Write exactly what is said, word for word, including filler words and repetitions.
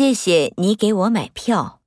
谢谢你给我买票。